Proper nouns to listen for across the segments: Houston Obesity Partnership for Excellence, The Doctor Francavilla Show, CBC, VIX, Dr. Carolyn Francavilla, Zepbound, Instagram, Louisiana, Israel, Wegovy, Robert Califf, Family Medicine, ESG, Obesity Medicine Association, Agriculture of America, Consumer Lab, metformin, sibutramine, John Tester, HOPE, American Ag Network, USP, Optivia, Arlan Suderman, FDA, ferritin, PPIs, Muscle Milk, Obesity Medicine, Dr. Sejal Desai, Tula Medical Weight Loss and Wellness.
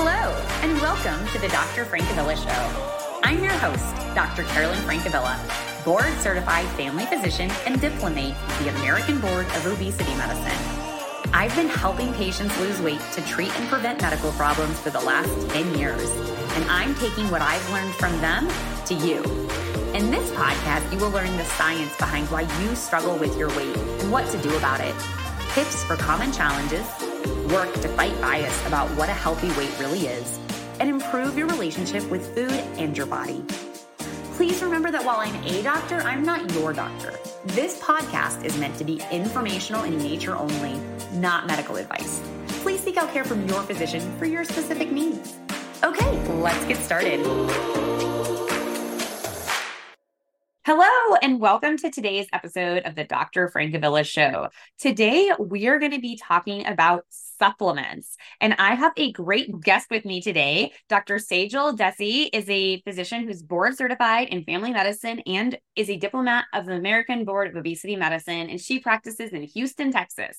Hello, and welcome to the Dr. Francavilla Show. I'm your host, Dr. Carolyn Francavilla, board-certified family physician and diplomate with the American Board of Obesity Medicine. I've been helping patients lose weight to treat and prevent medical problems for the last 10 years, and I'm taking what I've learned from them to you. In this podcast, you will learn the science behind why you struggle with your weight and what to do about it, tips for common challenges, work to fight bias about what a healthy weight really is, and improve your relationship with food and your body. Please remember that while I'm a doctor, I'm not your doctor. This podcast is meant to be informational in nature only, not medical advice. Please seek out care from your physician for your specific needs. Okay, let's get started. Hello, and welcome to today's episode of the Dr. Francavilla Show. Today, we're going to be talking about supplements, and I have a great guest with me today. Dr. Sejal Desai is a physician who's board certified in family medicine and is a diplomat of the American Board of Obesity Medicine, and she practices in Houston, Texas.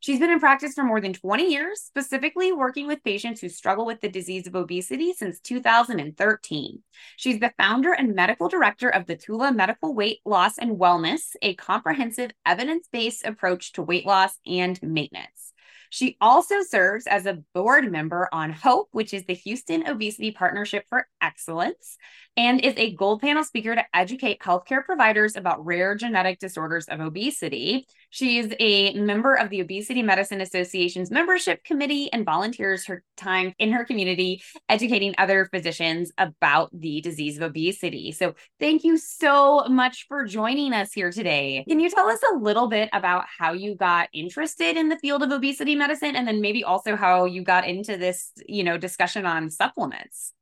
She's been in practice for more than 20 years, specifically working with patients who struggle with the disease of obesity since 2013. She's the founder and medical director of the Tula Medical Weight Loss and Wellness, a comprehensive evidence-based approach to weight loss and maintenance. She also serves as a board member on HOPE, which is the Houston Obesity Partnership for Excellence, and is a gold panel speaker to educate healthcare providers about rare genetic disorders of obesity. She is a member of the Obesity Medicine Association's membership committee and volunteers her time in her community educating other physicians about the disease of obesity. So thank you so much for joining us here today. Can you tell us a little bit about how you got interested in the field of obesity medicine, and then maybe also how you got into this, discussion on supplements?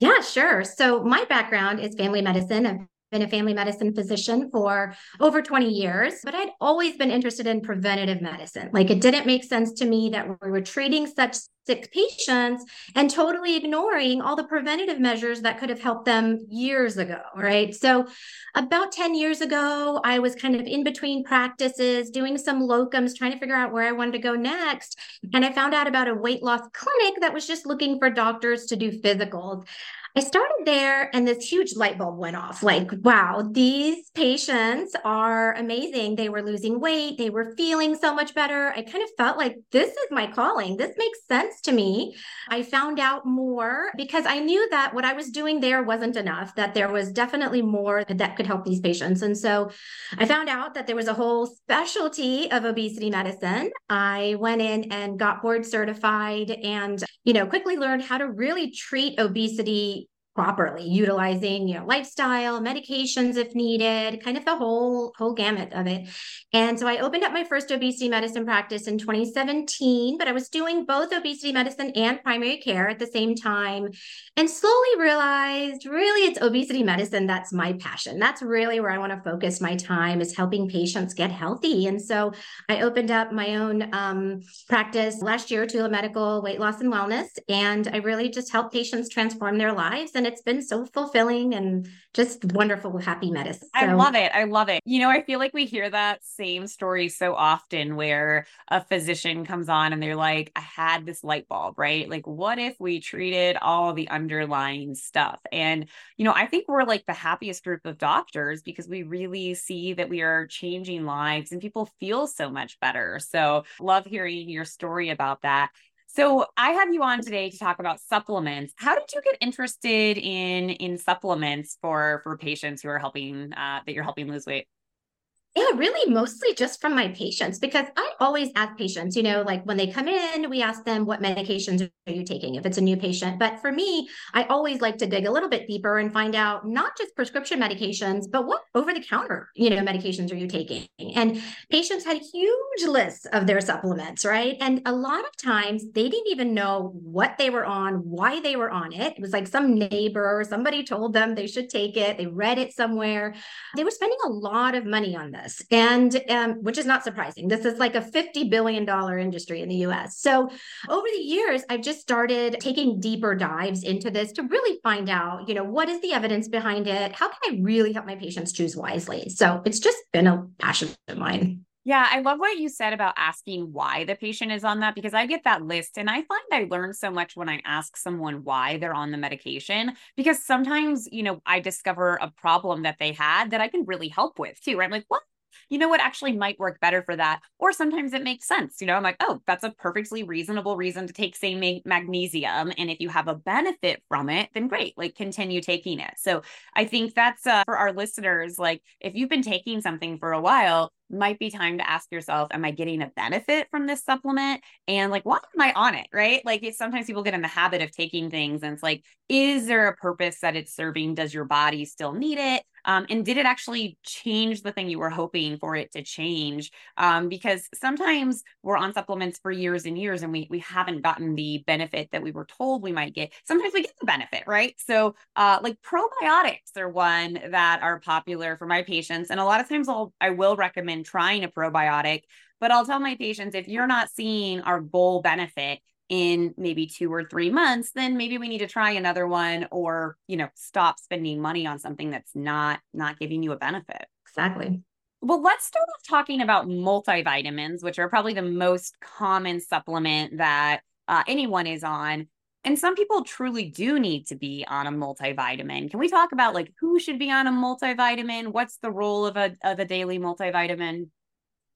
Yeah, sure. So my background is family medicine. I've been a family medicine physician for over 20 years, but I'd always been interested in preventative medicine. Like, it didn't make sense to me that we were treating such sick patients and totally ignoring all the preventative measures that could have helped them years ago, right? So about 10 years ago, I was kind of in between practices, doing some locums, trying to figure out where I wanted to go next. And I found out about a weight loss clinic that was just looking for doctors to do physicals. I started there and this huge light bulb went off. Like, wow, these patients are amazing. They were losing weight. They were feeling so much better. I kind of felt like this is my calling. This makes sense to me. I found out more because I knew that what I was doing there wasn't enough, that there was definitely more that could help these patients. And so I found out that there was a whole specialty of obesity medicine. I went in and got board certified and, quickly learned how to really treat obesity properly, utilizing, lifestyle, medications if needed, kind of the whole gamut of it. And so I opened up my first obesity medicine practice in 2017, but I was doing both obesity medicine and primary care at the same time, and slowly realized really it's obesity medicine that's my passion. That's really where I want to focus my time, is helping patients get healthy. And so I opened up my own practice last year, Tula Medical Weight Loss and Wellness, and I really just help patients transform their lives. And it's been so fulfilling and just wonderful, happy medicine. So. I love it. I feel like we hear that same story so often where a physician comes on and they're like, I had this light bulb, right? Like, what if we treated all the underlying stuff? And, I think we're like the happiest group of doctors because we really see that we are changing lives and people feel so much better. So love hearing your story about that. So I have you on today to talk about supplements. How did you get interested in supplements for patients who are helping lose weight? Yeah, really mostly just from my patients, because I always ask patients, when they come in, we ask them, what medications are you taking if it's a new patient? But for me, I always like to dig a little bit deeper and find out not just prescription medications, but what over-the-counter, medications are you taking? And patients had huge lists of their supplements, right? And a lot of times they didn't even know what they were on, why they were on it. It was like some neighbor, somebody told them they should take it. They read it somewhere. They were spending a lot of money on this. And which is not surprising. This is like a $50 billion industry in the US. So over the years, I've just started taking deeper dives into this to really find out, what is the evidence behind it? How can I really help my patients choose wisely? So it's just been a passion of mine. Yeah, I love what you said about asking why the patient is on that, because I get that list and I find I learn so much when I ask someone why they're on the medication, because sometimes, you know, I discover a problem that they had that I can really help with too, right? I'm like, what? You know what actually might work better for that? Or sometimes it makes sense. You know, I'm like, oh, that's a perfectly reasonable reason to take, say, magnesium. And if you have a benefit from it, then great, like continue taking it. So I think that's for our listeners, like if you've been taking something for a while, might be time to ask yourself, am I getting a benefit from this supplement? And like, why am I on it, right? Like sometimes people get in the habit of taking things and it's like, is there a purpose that it's serving? Does your body still need it? And did it actually change the thing you were hoping for it to change? Because sometimes we're on supplements for years and years and we haven't gotten the benefit that we were told we might get. Sometimes we get the benefit, right? So like probiotics are one that are popular for my patients. And a lot of times I will recommend trying a probiotic, but I'll tell my patients, if you're not seeing our goal benefit in maybe 2 or 3 months, then maybe we need to try another one or, you know, stop spending money on something that's not giving you a benefit. Exactly. Well, let's start off talking about multivitamins, which are probably the most common supplement that anyone is on. And some people truly do need to be on a multivitamin. Can we talk about like who should be on a multivitamin? What's the role of a daily multivitamin?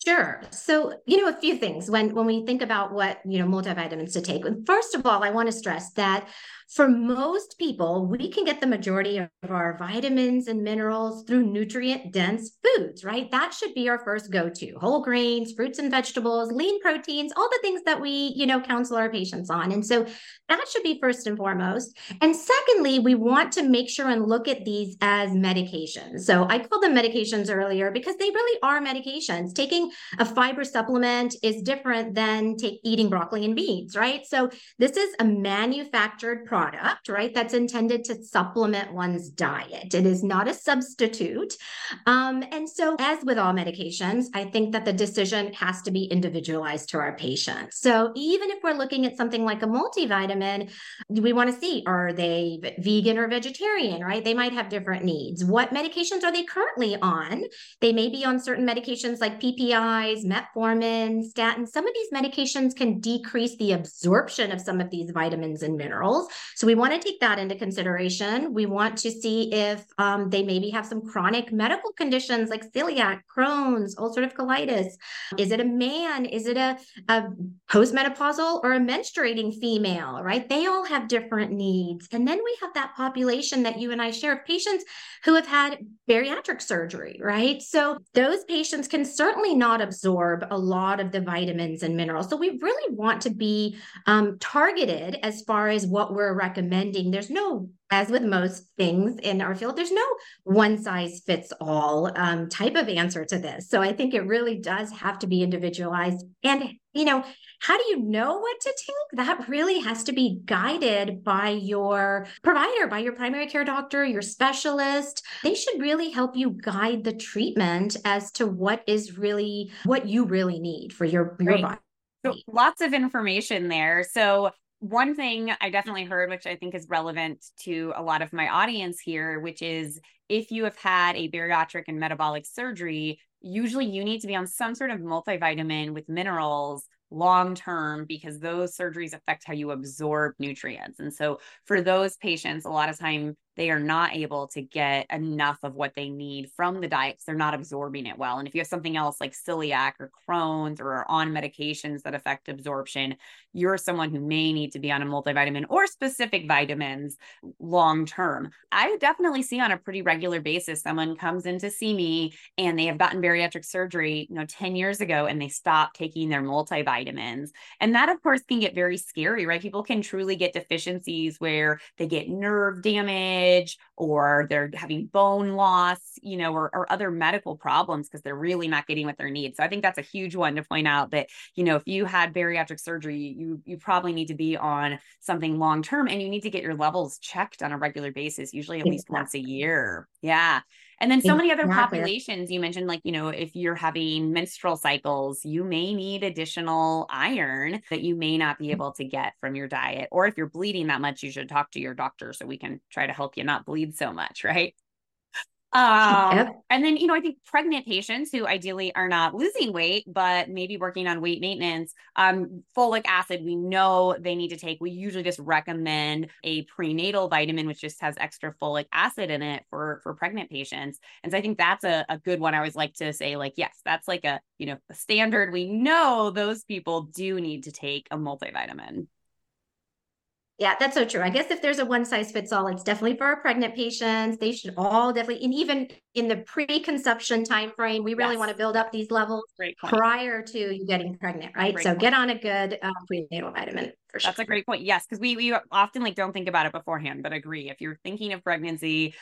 Sure. So, you know, a few things when we think about what, you know, multivitamins to take. First of all, I want to stress that for most people, we can get the majority of our vitamins and minerals through nutrient-dense foods, right? That should be our first go-to. Whole grains, fruits and vegetables, lean proteins, all the things that we, you know, counsel our patients on. And so that should be first and foremost. And secondly, we want to make sure and look at these as medications. So I called them medications earlier because they really are medications. Taking a fiber supplement is different than eating broccoli and beans, right? So this is a manufactured product, right? That's intended to supplement one's diet. It is not a substitute. And so as with all medications, I think that the decision has to be individualized to our patient. So even if we're looking at something like a multivitamin, we want to see, are they vegan or vegetarian, right? They might have different needs. What medications are they currently on? They may be on certain medications like PPIs, metformin, statins. Some of these medications can decrease the absorption of some of these vitamins and minerals. So we want to take that into consideration. We want to see if they maybe have some chronic medical conditions like celiac, Crohn's, ulcerative colitis. Is it a man? Is it a postmenopausal or a menstruating female, right? They all have different needs. And then we have that population that you and I share of patients who have had bariatric surgery, right? So those patients can certainly not absorb a lot of the vitamins and minerals. So we really want to be targeted as far as what we're recommending. There's no, as with most things in our field, there's no one size fits all type of answer to this. So I think it really does have to be individualized. And, you know, how do you know what to take? That really has to be guided by your provider, by your primary care doctor, your specialist. They should really help you guide the treatment as to what is really, what you really need for your body. So lots of information there. So one thing I definitely heard, which I think is relevant to a lot of my audience here, which is if you have had a bariatric and metabolic surgery, usually you need to be on some sort of multivitamin with minerals long-term because those surgeries affect how you absorb nutrients. And so for those patients, a lot of time they are not able to get enough of what they need from the diet because they're not absorbing it well. And if you have something else like celiac or Crohn's or are on medications that affect absorption, you're someone who may need to be on a multivitamin or specific vitamins long-term. I definitely see on a pretty regular basis, someone comes in to see me and they have gotten bariatric surgery, you know, 10 years ago, and they stopped taking their multivitamins. And that of course can get very scary, right? People can truly get deficiencies where they get nerve damage, or they're having bone loss, you know, or other medical problems because they're really not getting what they need. So I think that's a huge one to point out that, you know, if you had bariatric surgery, you probably need to be on something long-term and you need to get your levels checked on a regular basis, usually at least once a year. Yeah. And then so many other populations you mentioned, like, you know, if you're having menstrual cycles, you may need additional iron that you may not be able to get from your diet. Or if you're bleeding that much, you should talk to your doctor so we can try to help you not bleed so much, right? And then, you know, I think pregnant patients who ideally are not losing weight, but maybe working on weight maintenance, folic acid, we know they need to take. We usually just recommend a prenatal vitamin, which just has extra folic acid in it for pregnant patients. And so I think that's a good one. I always like to say, like, yes, that's like a, you know, a standard. We know those people do need to take a multivitamin. Yeah, that's so true. I guess if there's a one size fits all, it's definitely for our pregnant patients. They should all definitely, and even in the pre-conception timeframe, we really want to build up these levels prior to you getting pregnant, right? Great point. Get on a good prenatal vitamin. That's a great point. Yes, because we often like don't think about it beforehand, but agree. If you're thinking of pregnancy,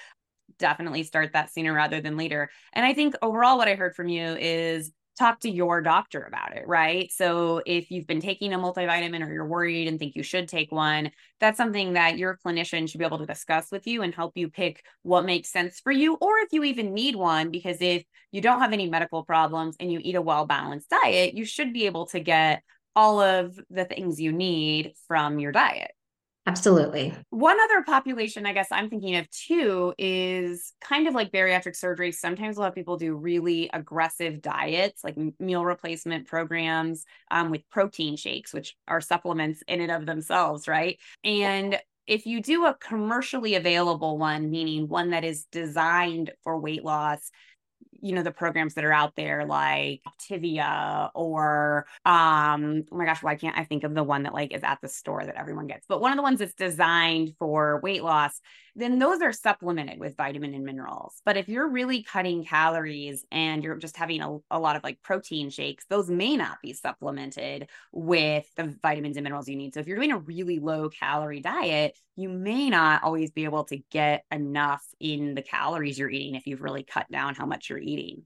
definitely start that sooner rather than later. And I think overall, what I heard from you is talk to your doctor about it, right? So if you've been taking a multivitamin or you're worried and think you should take one, that's something that your clinician should be able to discuss with you and help you pick what makes sense for you, or if you even need one, because if you don't have any medical problems and you eat a well-balanced diet, you should be able to get all of the things you need from your diet. Absolutely. One other population I guess I'm thinking of too is kind of like bariatric surgery. Sometimes a lot of people do really aggressive diets, like meal replacement programs with protein shakes, which are supplements in and of themselves, right? And if you do a commercially available one, meaning one that is designed for weight loss, you know, the programs that are out there like Optivia or, oh my gosh, why can't I think of the one that like is at the store that everyone gets, but one of the ones that's designed for weight loss, then those are supplemented with vitamin and minerals. But if you're really cutting calories and you're just having a lot of like protein shakes, those may not be supplemented with the vitamins and minerals you need. So if you're doing a really low calorie diet, you may not always be able to get enough in the calories you're eating if you've really cut down how much you're eating.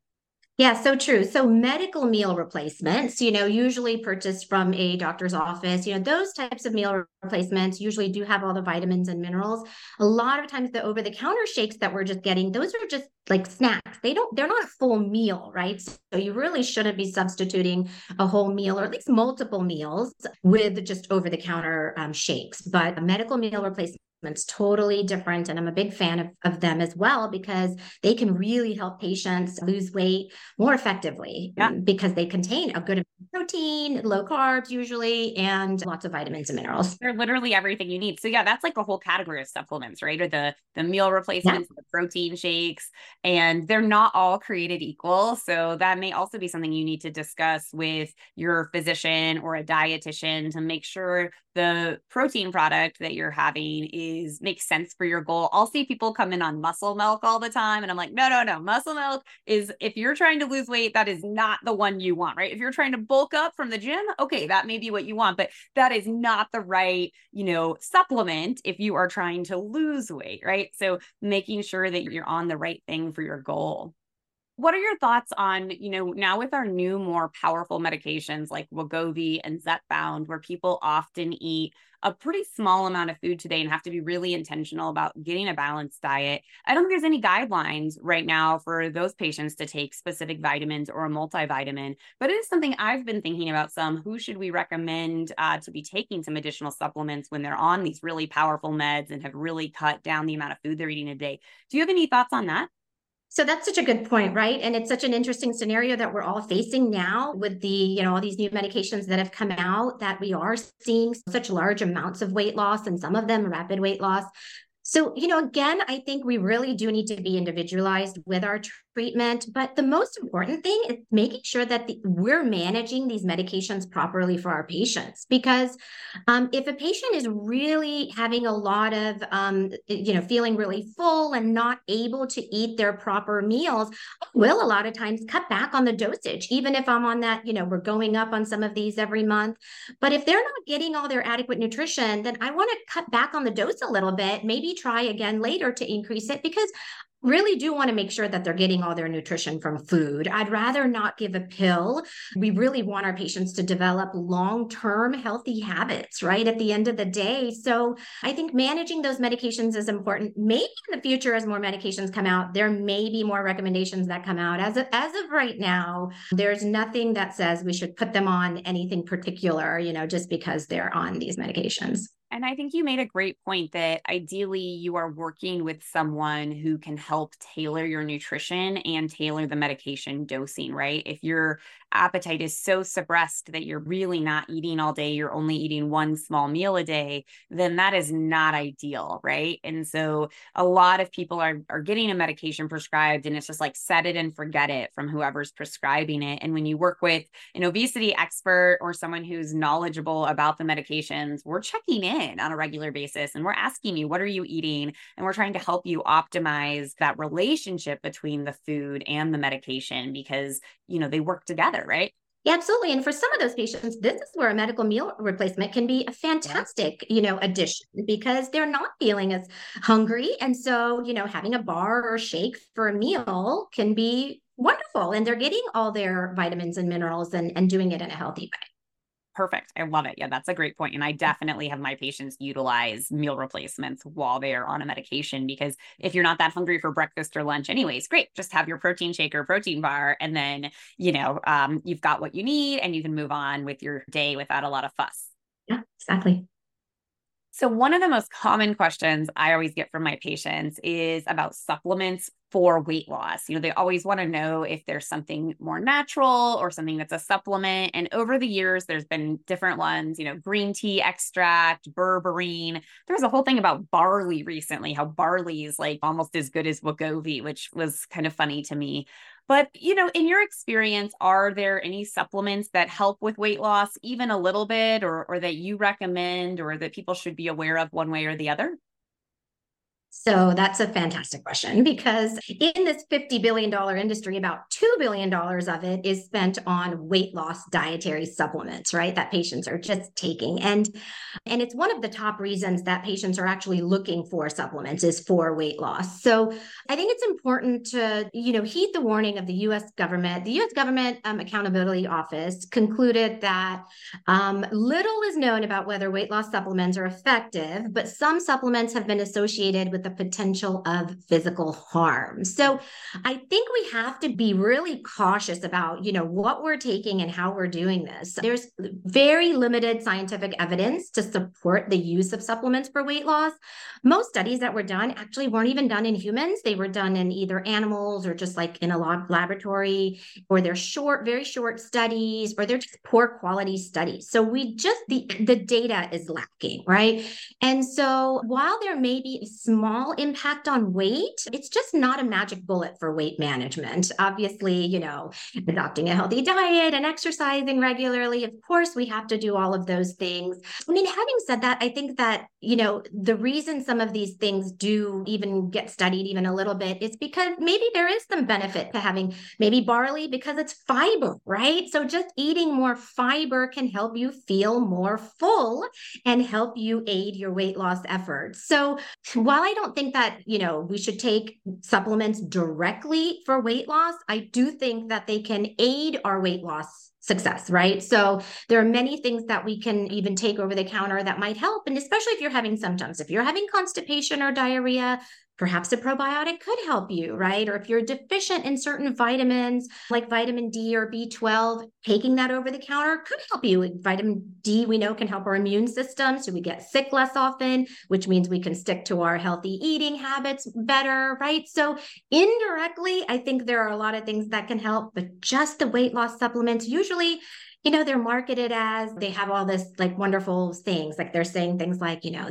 Yeah, so true. So medical meal replacements, you know, usually purchased from a doctor's office, you know, those types of meal replacements usually do have all the vitamins and minerals. A lot of times the over-the-counter shakes that we're just getting, those are just like snacks. They're not a full meal, right? So you really shouldn't be substituting a whole meal or at least multiple meals with just over-the-counter shakes. But a medical meal replacement, it's totally different. And I'm a big fan of them as well, because they can really help patients lose weight more effectively because they contain a good amount of protein, low carbs usually, and lots of vitamins and minerals. They're literally everything you need. So yeah, that's like a whole category of supplements, right? Or the meal replacements, the protein shakes, and they're not all created equal. So that may also be something you need to discuss with your physician or a dietitian to make sure the protein product that you're having is makes sense for your goal. I'll see people come in on Muscle Milk all the time. And I'm like, no. Muscle Milk is, if you're trying to lose weight, that is not the one you want, right? If you're trying to bulk up from the gym, okay, that may be what you want, but that is not the right, you know, supplement if you are trying to lose weight, right? So making sure that you're on the right thing for your goal. What are your thoughts on, you know, now with our new, more powerful medications like Wegovy and Zepbound, where people often eat a pretty small amount of food today and have to be really intentional about getting a balanced diet? I don't think there's any guidelines right now for those patients to take specific vitamins or a multivitamin, but it is something I've been thinking about some. Who should we recommend to be taking some additional supplements when they're on these really powerful meds and have really cut down the amount of food they're eating a day? Do you have any thoughts on that? So that's such a good point, right? And it's such an interesting scenario that we're all facing now with the, you know, all these new medications that have come out, that we are seeing such large amounts of weight loss and some of them rapid weight loss. So, you know, again, I think we really do need to be individualized with our treatment. But the most important thing is making sure that we're managing these medications properly for our patients. Because if a patient is really having a lot of, you know, feeling really full and not able to eat their proper meals, I will a lot of times cut back on the dosage, even if I'm on that, you know, we're going up on some of these every month. But if they're not getting all their adequate nutrition, then I want to cut back on the dose a little bit, maybe try again later to increase it, because really do want to make sure that they're getting all their nutrition from food. I'd rather not give a pill. We really want our patients to develop long-term healthy habits, right? At the end of the day. So I think managing those medications is important. Maybe in the future, as more medications come out, there may be more recommendations that come out. As of right now, there's nothing that says we should put them on anything particular, you know, just because they're on these medications. And I think you made a great point that ideally you are working with someone who can help tailor your nutrition and tailor the medication dosing, right? If your appetite is so suppressed that you're really not eating all day, you're only eating one small meal a day, then that is not ideal, right? And so a lot of people are getting a medication prescribed and it's just like set it and forget it from whoever's prescribing it. And when you work with an obesity expert or someone who's knowledgeable about the medications, we're checking in on a regular basis. And we're asking you, what are you eating? And we're trying to help you optimize that relationship between the food and the medication because, you know, they work together, right? Yeah, absolutely. And for some of those patients, this is where a medical meal replacement can be a fantastic, you know, addition because they're not feeling as hungry. And so, you know, having a bar or shake for a meal can be wonderful. And they're getting all their vitamins and minerals and doing it in a healthy way. Perfect. I love it. Yeah, that's a great point. And I definitely have my patients utilize meal replacements while they are on a medication, because if you're not that hungry for breakfast or lunch anyways, great, just have your protein shake or protein bar. And then, you know, you've got what you need and you can move on with your day without a lot of fuss. Yeah, exactly. So one of the most common questions I always get from my patients is about supplements for weight loss. You know, they always want to know if there's something more natural or something that's a supplement. And over the years, there's been different ones, you know, green tea extract, berberine. There was a whole thing about barley recently, how barley is like almost as good as Wegovy, which was kind of funny to me. But, you know, in your experience, are there any supplements that help with weight loss even a little bit, or that you recommend or that people should be aware of one way or the other? So that's a fantastic question, because in this $50 billion industry, about $2 billion of it is spent on weight loss dietary supplements, right? That patients are just taking. And it's one of the top reasons that patients are actually looking for supplements is for weight loss. So I think it's important to, you know, heed the warning of the U.S. government. The U.S. government accountability office concluded that little is known about whether weight loss supplements are effective, but some supplements have been associated with the potential of physical harm. So I think we have to be really cautious about, you know, what we're taking and how we're doing this. There's very limited scientific evidence to support the use of supplements for weight loss. Most studies that were done actually weren't even done in humans. They were done in either animals or just like in a laboratory, or they're short, very short studies, or they're just poor quality studies. So we just, the data is lacking, right? And so while there may be a small impact on weight, it's just not a magic bullet for weight management. Obviously, you know, adopting a healthy diet and exercising regularly, of course, we have to do all of those things. I mean, having said that, I think that, you know, the reason some of these things do even get studied even a little bit is because maybe there is some benefit to having maybe barley because it's fiber, right? So just eating more fiber can help you feel more full and help you aid your weight loss efforts. So while I don't think that, you know, we should take supplements directly for weight loss, I do think that they can aid our weight loss success, right? So there are many things that we can even take over the counter that might help. And especially if you're having symptoms, if you're having constipation or diarrhea, perhaps a probiotic could help you, right? Or if you're deficient in certain vitamins like vitamin D or B12, taking that over the counter could help you. Vitamin D, we know, can help our immune system. So we get sick less often, which means we can stick to our healthy eating habits better, right? So indirectly, I think there are a lot of things that can help, but just the weight loss supplements, usually, you know, they're marketed as, they have all this like wonderful things, like they're saying things like, you know,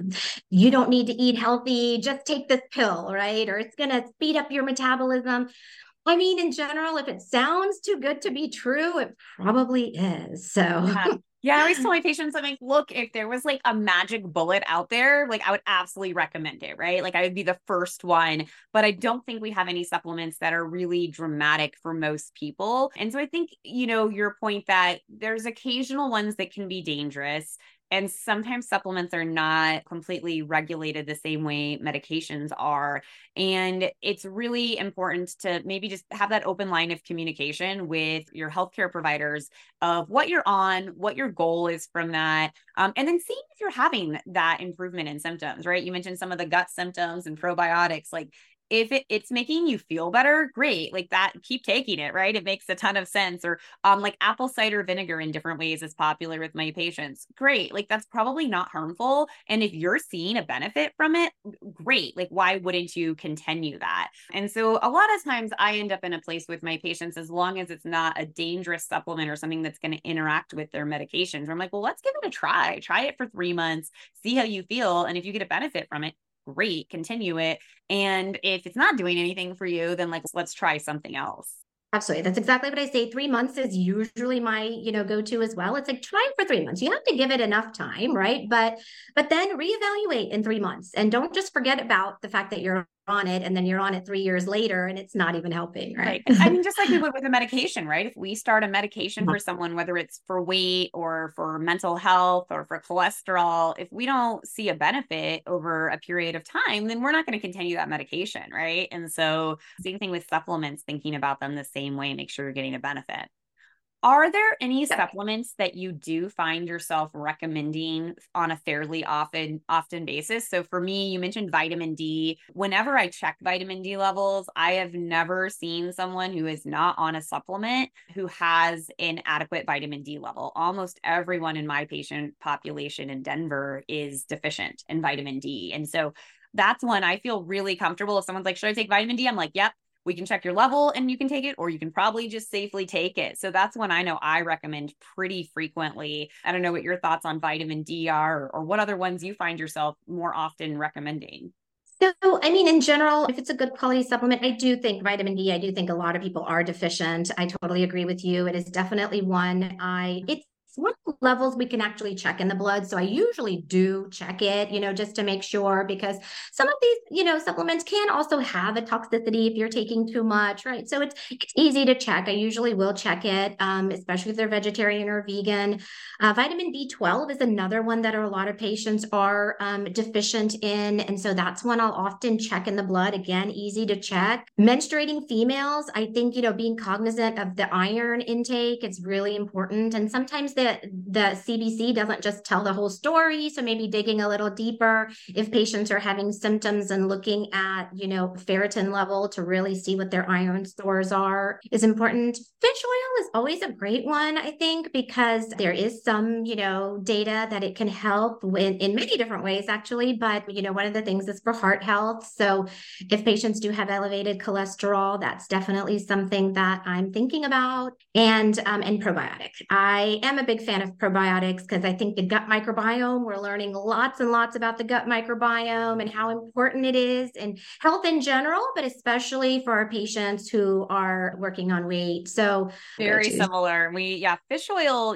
you don't need to eat healthy, just take this pill, right? Or it's going to speed up your metabolism. I mean, in general, if it sounds too good to be true, it probably is. So yeah, I always tell my patients, I'm like, look, if there was like a magic bullet out there, like I would absolutely recommend it, right? Like I would be the first one, but I don't think we have any supplements that are really dramatic for most people. And so I think, you know, your point that there's occasional ones that can be dangerous. And sometimes supplements are not completely regulated the same way medications are. And it's really important to maybe just have that open line of communication with your healthcare providers of what you're on, what your goal is from that, and then seeing if you're having that improvement in symptoms, right? You mentioned some of the gut symptoms and probiotics, like if it's making you feel better, great. Like that, keep taking it, right? It makes a ton of sense. Or like apple cider vinegar in different ways is popular with my patients. Great. Like that's probably not harmful. And if you're seeing a benefit from it, great. Like why wouldn't you continue that? And so a lot of times I end up in a place with my patients, as long as it's not a dangerous supplement or something that's going to interact with their medications, where I'm like, well, let's give it a try. Try it for 3 months, see how you feel. And if you get a benefit from it, great, continue it. And if it's not doing anything for you, then like, let's try something else. Absolutely. That's exactly what I say. 3 months is usually my, go-to as well. It's like try it for 3 months. You have to give it enough time, right? But then reevaluate in 3 months and don't just forget about the fact that you're on it and then you're on it 3 years later and it's not even helping, right? I mean, just like we would with a medication, right? If we start a medication for someone, whether it's for weight or for mental health or for cholesterol, if we don't see a benefit over a period of time, then we're not going to continue that medication, right? And so same thing with supplements, thinking about them the same way, make sure you're getting a benefit. Are there any supplements that you do find yourself recommending on a fairly often basis? So for me, you mentioned vitamin D. Whenever I check vitamin D levels, I have never seen someone who is not on a supplement who has an adequate vitamin D level. Almost everyone in my patient population in Denver is deficient in vitamin D. And so that's one I feel really comfortable. If someone's like, should I take vitamin D? I'm like, yep. We can check your level and you can take it, or you can probably just safely take it. So that's one I know I recommend pretty frequently. I don't know what your thoughts on vitamin D are, or what other ones you find yourself more often recommending. So, I mean, in general, if it's a good quality supplement, I do think vitamin D, I do think a lot of people are deficient. I totally agree with you. It is definitely one it's what levels we can actually check in the blood. So I usually do check it, just to make sure, because some of these, supplements can also have a toxicity if you're taking too much, right? So it's easy to check. I usually will check it, especially if they're vegetarian or vegan. Vitamin B12 is another one that a lot of patients are deficient in. And so that's one I'll often check in the blood. Again, easy to check. Menstruating females, I think, being cognizant of the iron intake is really important. And sometimes the CBC doesn't just tell the whole story. So maybe digging a little deeper if patients are having symptoms and looking at, ferritin level to really see what their iron stores are is important. Fish oil is always a great one, I think, because there is some, data that it can help with in many different ways, actually. But, one of the things is for heart health. So if patients do have elevated cholesterol, that's definitely something that I'm thinking about. And probiotic. I am a big fan of probiotics because I think the gut microbiome, we're learning lots and lots about the gut microbiome and how important it is and health in general, but especially for our patients who are working on weight. So very similar. Fish oil,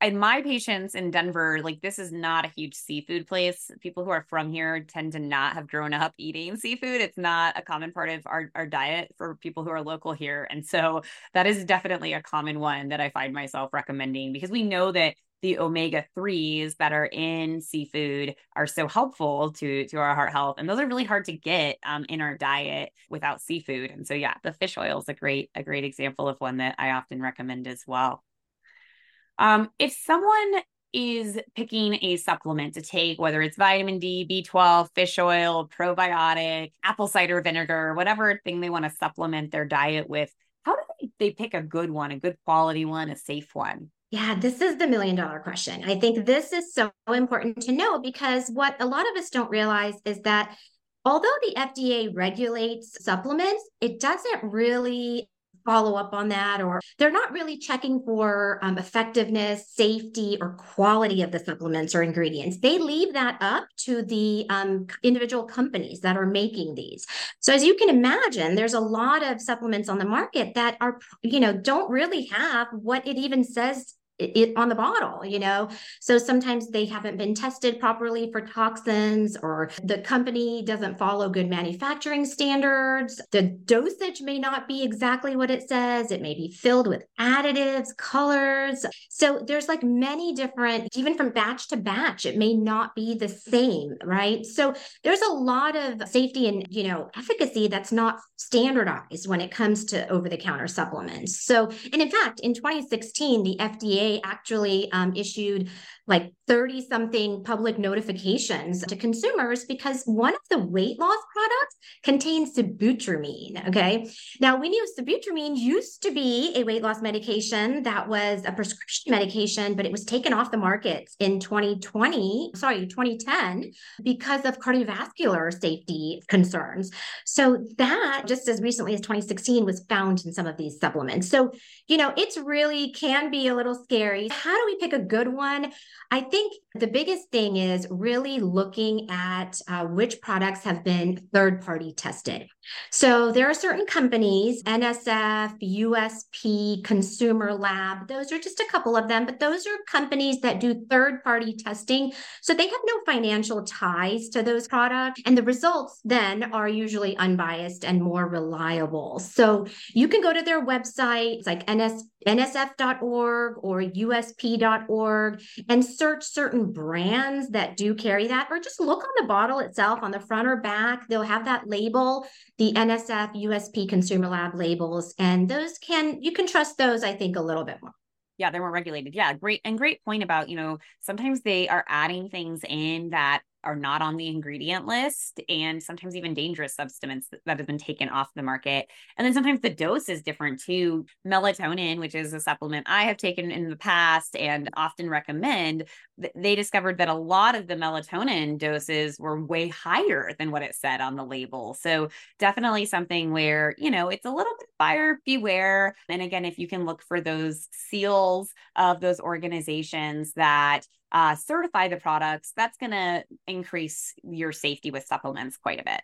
and my patients in Denver, like this is not a huge seafood place. People who are from here tend to not have grown up eating seafood. It's not a common part of our diet for people who are local here. And so that is definitely a common one that I find myself recommending, because we know that the omega-3s that are in seafood are so helpful to our heart health. And those are really hard to get in our diet without seafood. And so, the fish oil is a great example of one that I often recommend as well. If someone is picking a supplement to take, whether it's vitamin D, B12, fish oil, probiotic, apple cider vinegar, whatever thing they want to supplement their diet with, how do they pick a good one, a good quality one, a safe one? Yeah, this is the million-dollar question. I think this is so important to know, because what a lot of us don't realize is that although the FDA regulates supplements, it doesn't really follow up on that, or they're not really checking for effectiveness, safety, or quality of the supplements or ingredients. They leave that up to the individual companies that are making these. So as you can imagine, there's a lot of supplements on the market that are, don't really have what it even says it on the bottle, so sometimes they haven't been tested properly for toxins, or the company doesn't follow good manufacturing standards. The dosage may not be exactly what it says. It may be filled with additives, colors. So there's many different, even from batch to batch, it may not be the same, right? So there's a lot of safety and, efficacy that's not standardized when it comes to over-the-counter supplements. So, and in fact, in 2016, the FDA actually issued like 30-something public notifications to consumers because one of the weight loss products contains sibutramine, okay? Now, we knew sibutramine used to be a weight loss medication that was a prescription medication, but it was taken off the market in 2010 because of cardiovascular safety concerns. So that, just as recently as 2016, was found in some of these supplements. So, you know, it's really can be a little scary. How do we pick a good one? I think the biggest thing is really looking at which products have been third-party tested. So there are certain companies, NSF, USP, Consumer Lab, those are just a couple of them, but those are companies that do third-party testing. So they have no financial ties to those products. And the results then are usually unbiased and more reliable. So you can go to their websites like NSF.org or USP.org and search certain brands that do carry that, or just look on the bottle itself on the front or back. They'll have that label, the NSF, USP, Consumer Lab labels, and those you can trust those, I think, a little bit more. Yeah, they're more regulated. Yeah, great. And great point about, you know, sometimes they are adding things in that are not on the ingredient list, and sometimes even dangerous substances that have been taken off the market. And then sometimes the dose is different too. Melatonin, which is a supplement I have taken in the past and often recommend, they discovered that a lot of the melatonin doses were way higher than what it said on the label. So definitely something where, you know, it's a little bit buyer beware. And again, if you can look for those seals of those organizations that certify the products, that's going to increase your safety with supplements quite a bit.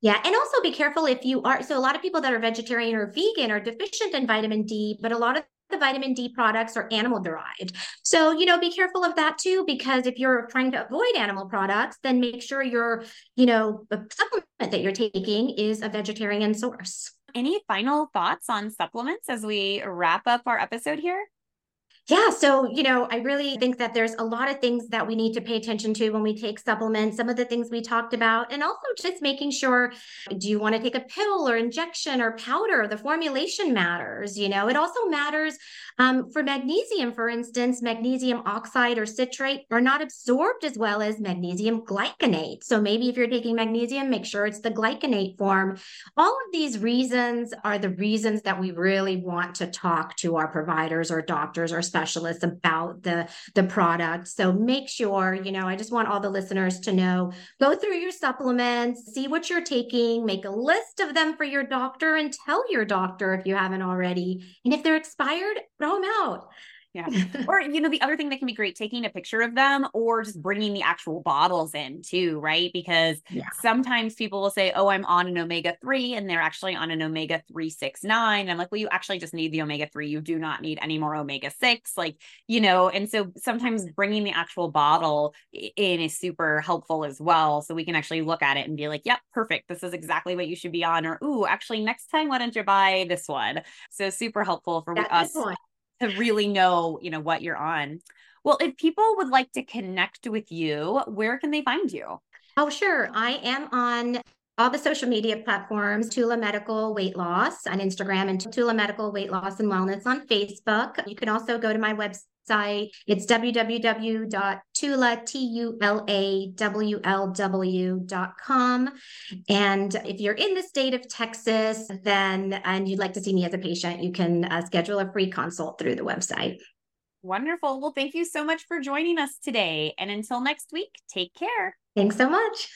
Yeah. And also be careful if you are. So a lot of people that are vegetarian or vegan are deficient in vitamin D, but a lot of the vitamin D products are animal derived. So, you know, be careful of that too, because if you're trying to avoid animal products, then make sure your, you know, the supplement that you're taking is a vegetarian source. Any final thoughts on supplements as we wrap up our episode here? Yeah. So, you know, I really think that there's a lot of things that we need to pay attention to when we take supplements, some of the things we talked about, and also just making sure, do you want to take a pill or injection or powder? The formulation matters, you know, it also matters for magnesium, for instance, magnesium oxide or citrate are not absorbed as well as magnesium glycinate. So maybe if you're taking magnesium, make sure it's the glycinate form. All of these reasons are the reasons that we really want to talk to our providers or doctors or specialists about the product. So make sure, you know, I just want all the listeners to know, go through your supplements, see what you're taking, make a list of them for your doctor and tell your doctor if you haven't already. And if they're expired, throw them out. Yeah. Or, you know, the other thing that can be great, taking a picture of them or just bringing the actual bottles in too, right? Because sometimes people will say, oh, I'm on an omega-3 and they're actually on an omega-369. I'm like, well, you actually just need the omega-3. You do not need any more omega-6. Like, you know, and so sometimes bringing the actual bottle in is super helpful as well. So we can actually look at it and be like, yep, perfect. This is exactly what you should be on. Or, ooh, actually next time, why don't you buy this one? So super helpful for us to really know, you know, what you're on. Well, if people would like to connect with you, where can they find you? Oh, sure. I am on all the social media platforms, Tula Medical Weight Loss on Instagram and Tula Medical Weight Loss and Wellness on Facebook. You can also go to my website. It's www.tulawll.com. And if you're in the state of Texas, then, and you'd like to see me as a patient, you can schedule a free consult through the website. Wonderful. Well, thank you so much for joining us today. And until next week, take care. Thanks so much.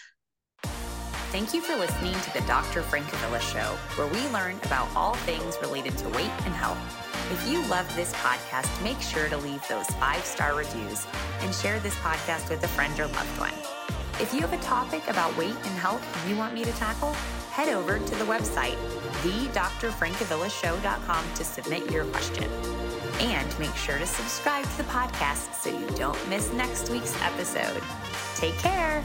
Thank you for listening to the Dr. Francavilla Show, where we learn about all things related to weight and health. If you love this podcast, make sure to leave those 5-star reviews and share this podcast with a friend or loved one. If you have a topic about weight and health you want me to tackle, head over to the website, thedrfrancavillashow.com, to submit your question. And make sure to subscribe to the podcast so you don't miss next week's episode. Take care.